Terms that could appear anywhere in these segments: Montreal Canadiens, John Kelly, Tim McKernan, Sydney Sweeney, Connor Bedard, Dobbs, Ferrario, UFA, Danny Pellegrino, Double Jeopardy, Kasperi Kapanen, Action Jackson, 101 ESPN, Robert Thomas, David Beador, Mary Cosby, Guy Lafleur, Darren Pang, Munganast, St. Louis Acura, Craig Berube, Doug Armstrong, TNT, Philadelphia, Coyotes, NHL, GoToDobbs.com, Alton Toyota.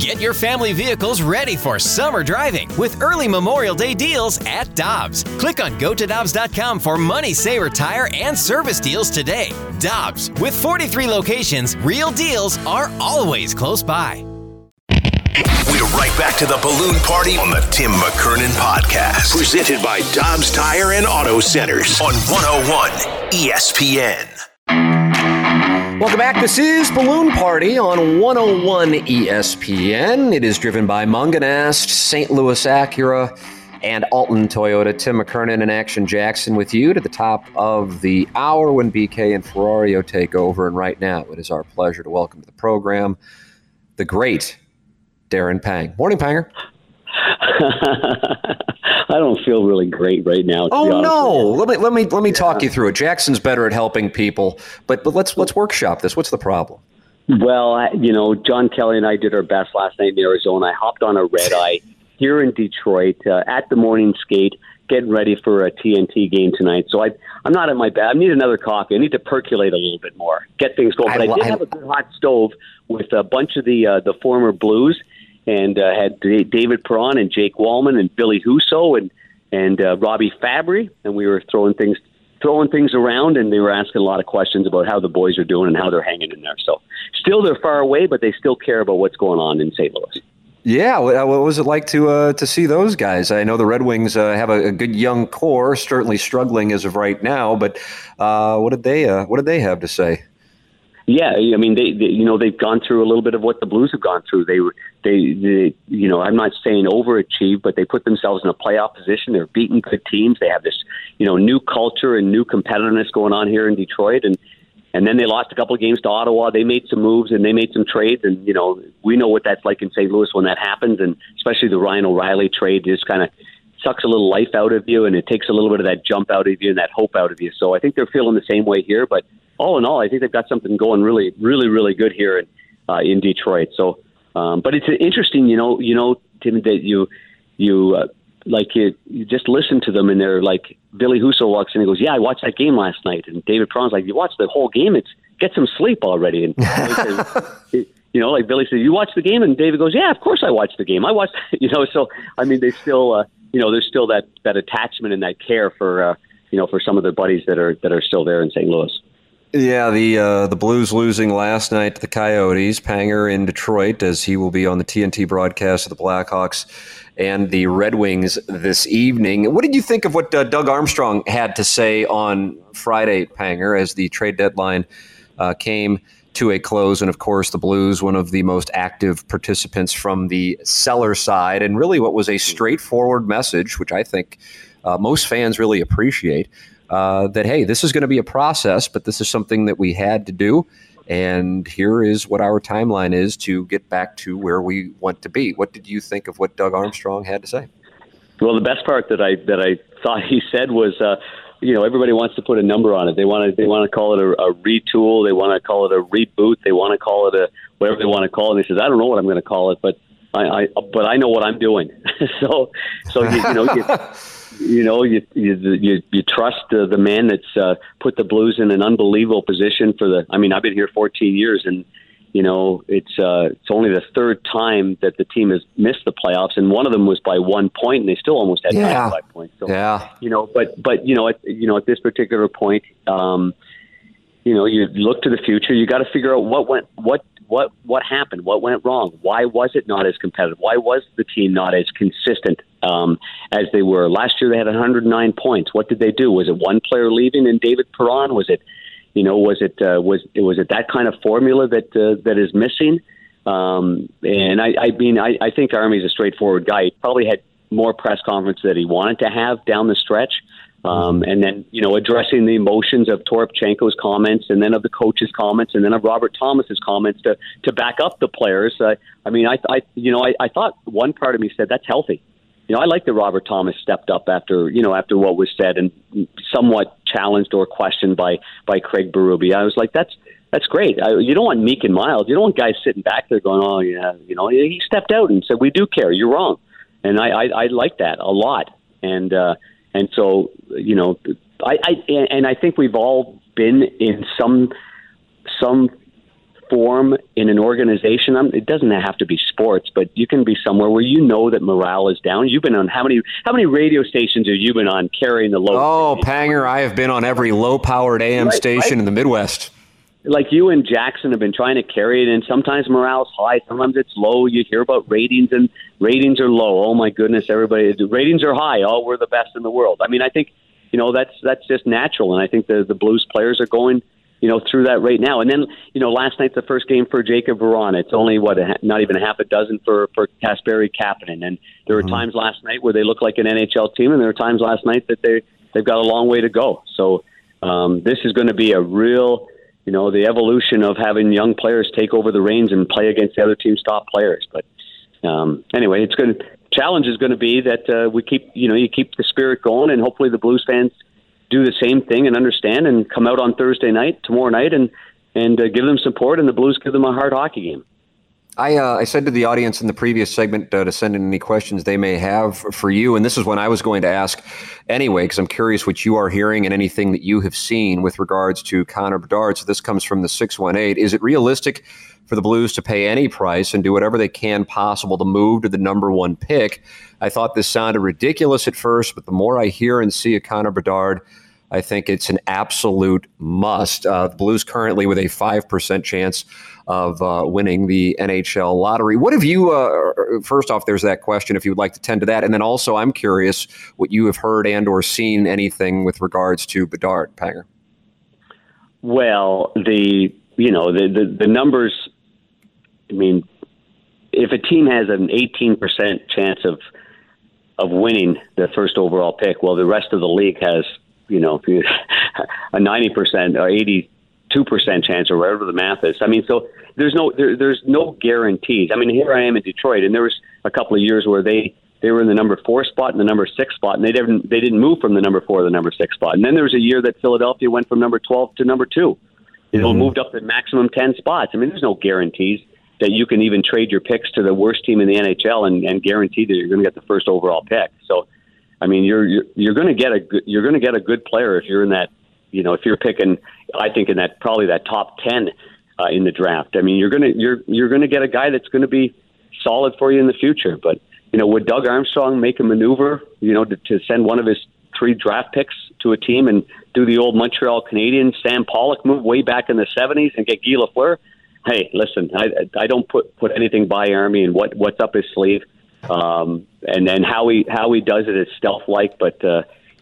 Get your family vehicles ready for summer driving with early Memorial Day deals at Dobbs. Click on GoToDobbs.com for money saver tire and service deals today. Dobbs, with 43 locations, real deals are always close by. We're right back to the Balloon Party on the Tim McKernan Podcast. Presented by Dobbs Tire and Auto Centers on 101 ESPN. Welcome back. This is Balloon Party on 101 ESPN. It is driven by Munganast, St. Louis Acura, and Alton Toyota. Tim McKernan and Action Jackson with you to the top of the hour when BK and Ferrario take over. And right now, it is our pleasure to welcome to the program the great Darren Pang. Morning, Panger. I don't feel really great right now. Oh no! Let me talk you through it. Jackson's better at helping people, but let's workshop this. What's the problem? Well, John Kelly and I did our best last night in Arizona. I hopped on a red eye here in Detroit at the morning skate, getting ready for a TNT game tonight. So I'm not at my best. I need another coffee. I need to percolate a little bit more, get things going. But I did have a good hot stove with a bunch of the former Blues. And had David Perron and Jake Walman and Billy Huso and Robbie Fabry, and we were throwing things around, and they were asking a lot of questions about how the boys are doing and how they're hanging in there. So still they're far away, but they still care about what's going on in St. Louis. Yeah, what was it like to see those guys? I know the Red Wings have a good young core, certainly struggling as of right now. But what did they have to say? Yeah, I mean, they've gone through a little bit of what the Blues have gone through. They I'm not saying overachieved, but they put themselves in a playoff position. They're beating good teams. They have this, new culture and new competitiveness going on here in Detroit, and then they lost a couple of games to Ottawa. They made some moves and they made some trades, and we know what that's like in St. Louis when that happens, and especially the Ryan O'Reilly trade just kind of sucks a little life out of you, and it takes a little bit of that jump out of you and that hope out of you. So I think they're feeling the same way here, but. All in all, I think they've got something going really, really, really good here in Detroit. So, but it's interesting, Tim, that you just listen to them, and they're like, Billy Huso walks in and goes, "Yeah, I watched that game last night," and David Perron's like, "You watched the whole game? Get some sleep already." And Billy said, "You watched the game," and David goes, "Yeah, of course I watched the game. I watched," So I mean, they still, there's still that attachment and that care for for some of their buddies that are still there in St. Louis. Yeah, the Blues losing last night to the Coyotes. Panger in Detroit, as he will be on the TNT broadcast of the Blackhawks and the Red Wings this evening. What did you think of what Doug Armstrong had to say on Friday, Panger, as the trade deadline came to a close? And, of course, the Blues, one of the most active participants from the seller side, and really what was a straightforward message, which I think most fans really appreciate, that, hey, this is going to be a process, but this is something that we had to do, and here is what our timeline is to get back to where we want to be. What did you think of what Doug Armstrong had to say? Well, the best part that I thought he said was, everybody wants to put a number on it. They want to call it a retool. They want to call it a reboot. They want to call it whatever they want to call it. And he says, "I don't know what I'm going to call it, but I know what I'm doing." You trust the man that's put the Blues in an unbelievable position for the. I mean, I've been here 14 years, and it's only the third time that the team has missed the playoffs, and one of them was by 1 point, and they still almost had 5 points. So, at this particular point, you look to the future. You got to figure out what happened, what went wrong, why was it not as competitive, why was the team not as consistent as they were last year. They had 109 points. What did they do? Was it one player leaving and David Perron? Was it, was it that kind of formula that is missing? And I think Army's a straightforward guy. He probably had more press conference that he wanted to have down the stretch. And then, addressing the emotions of Toropchenko's comments, and then of the coach's comments, and then of Robert Thomas's comments to back up the players. I thought one part of me said that's healthy. I like that Robert Thomas stepped up after what was said and somewhat challenged or questioned by Craig Berube. I was like, that's great. You don't want Meek and Miles. You don't want guys sitting back there going, "Oh, yeah," He stepped out and said, "We do care. You're wrong," and I like that a lot. And so, I think we've all been in some form in an organization. It doesn't have to be sports, but you can be somewhere where you know that morale is down. You've been on how many radio stations have you been on carrying the low? Oh, Panger, I have been on every low-powered AM station in the Midwest. Like you and Jackson have been trying to carry it, and sometimes morale's high, sometimes it's low. You hear about ratings, and ratings are low. Oh my goodness, everybody, ratings are high. Oh, we're the best in the world. I mean, I think that's just natural, and I think the Blues players are going through that right now. And then last night's the first game for Jacob Vrána. It's only not even half a dozen for Kasperi Kapanen. And there were times last night where they looked like an NHL team, and there were times last night that they've got a long way to go. So this is going to be a real. The evolution of having young players take over the reins and play against the other team's top players. But anyway, challenge is going to be that we keep, you keep the spirit going, and hopefully the Blues fans do the same thing and understand and come out on Thursday night, tomorrow night, and give them support, and the Blues give them a hard hockey game. I said to the audience in the previous segment to send in any questions they may have for you, and this is one I was going to ask anyway, because I'm curious what you are hearing and anything that you have seen with regards to Connor Bedard. So this comes from the 618. Is it realistic for the Blues to pay any price and do whatever they can possible to move to the number one pick? I thought this sounded ridiculous at first, but the more I hear and see of Connor Bedard, I think it's an absolute must. The Blues currently with a 5% chance of winning the NHL lottery. What have you, first off, there's that question if you would like to tend to that. And then also I'm curious what you have heard and or seen anything with regards to Bedard, Panger. Well, the numbers, I mean, if a team has an 18% chance of winning the first overall pick, well, the rest of the league has a 90% or 82% chance or whatever the math is. I mean, so there's no guarantees. I mean, here I am in Detroit, and there was a couple of years where they were in the number 4 spot and the number 6 spot, and they didn't move from the number 4 to the number 6 spot. And then there was a year that Philadelphia went from number 12 to number 2. Moved up the maximum 10 spots. I mean, there's no guarantees that you can even trade your picks to the worst team in the NHL and guarantee that you're going to get the first overall pick. So. I mean, you're going to get a good player if you're in that, if you're picking, I think in that probably that top 10 in the draft. I mean, you're going to get a guy that's going to be solid for you in the future. But would Doug Armstrong make a maneuver, to send one of his 3 draft picks to a team and do the old Montreal Canadiens Sam Pollock move way back in the 70s and get Guy Lafleur? Hey, listen, I don't put anything by Army and what's up his sleeve. And then how he does it is stealth-like, but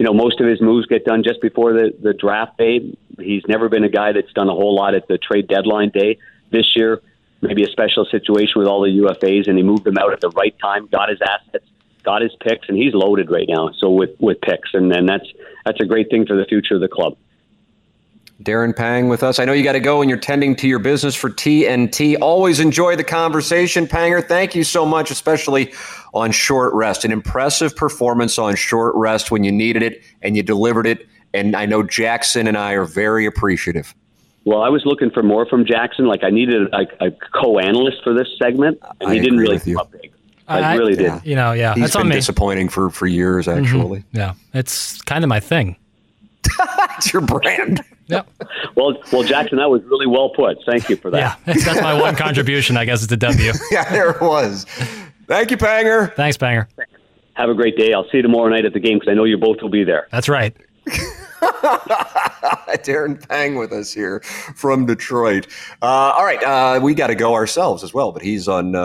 most of his moves get done just before the draft day. He's never been a guy that's done a whole lot at the trade deadline day. This year, maybe a special situation with all the UFAs, and he moved them out at the right time, got his assets, got his picks, and he's loaded right now. So with picks, and then that's a great thing for the future of the club. Darren Pang with us. I know you got to go and you're tending to your business for TNT. Always enjoy the conversation, Panger. Thank you so much, especially on short rest. An impressive performance on short rest when you needed it and you delivered it. And I know Jackson and I are very appreciative. Well, I was looking for more from Jackson. Like I needed a co-analyst for this segment, and he didn't really come up big. I really did. He's that's been disappointing for years, actually. Mm-hmm. Yeah, it's kind of my thing. It's your brand. Yep. Well, Jackson, that was really well put. Thank you for that. Yeah, that's my one contribution. I guess it's a W. Yeah, there it was. Thank you, Panger. Thanks, Panger. Have a great day. I'll see you tomorrow night at the game because I know you both will be there. That's right. Darren Pang with us here from Detroit. All right, we got to go ourselves as well, but he's on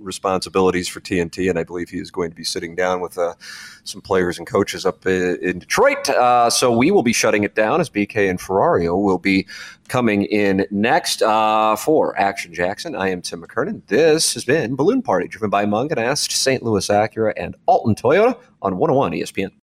responsibilities for TNT, and I believe he is going to be sitting down with some players and coaches up in Detroit. So we will be shutting it down as BK and Ferrario will be coming in next. For Action Jackson, I am Tim McKernan. This has been Balloon Party, driven by Munganast, St. Louis Acura, and Alton Toyota on 101 ESPN.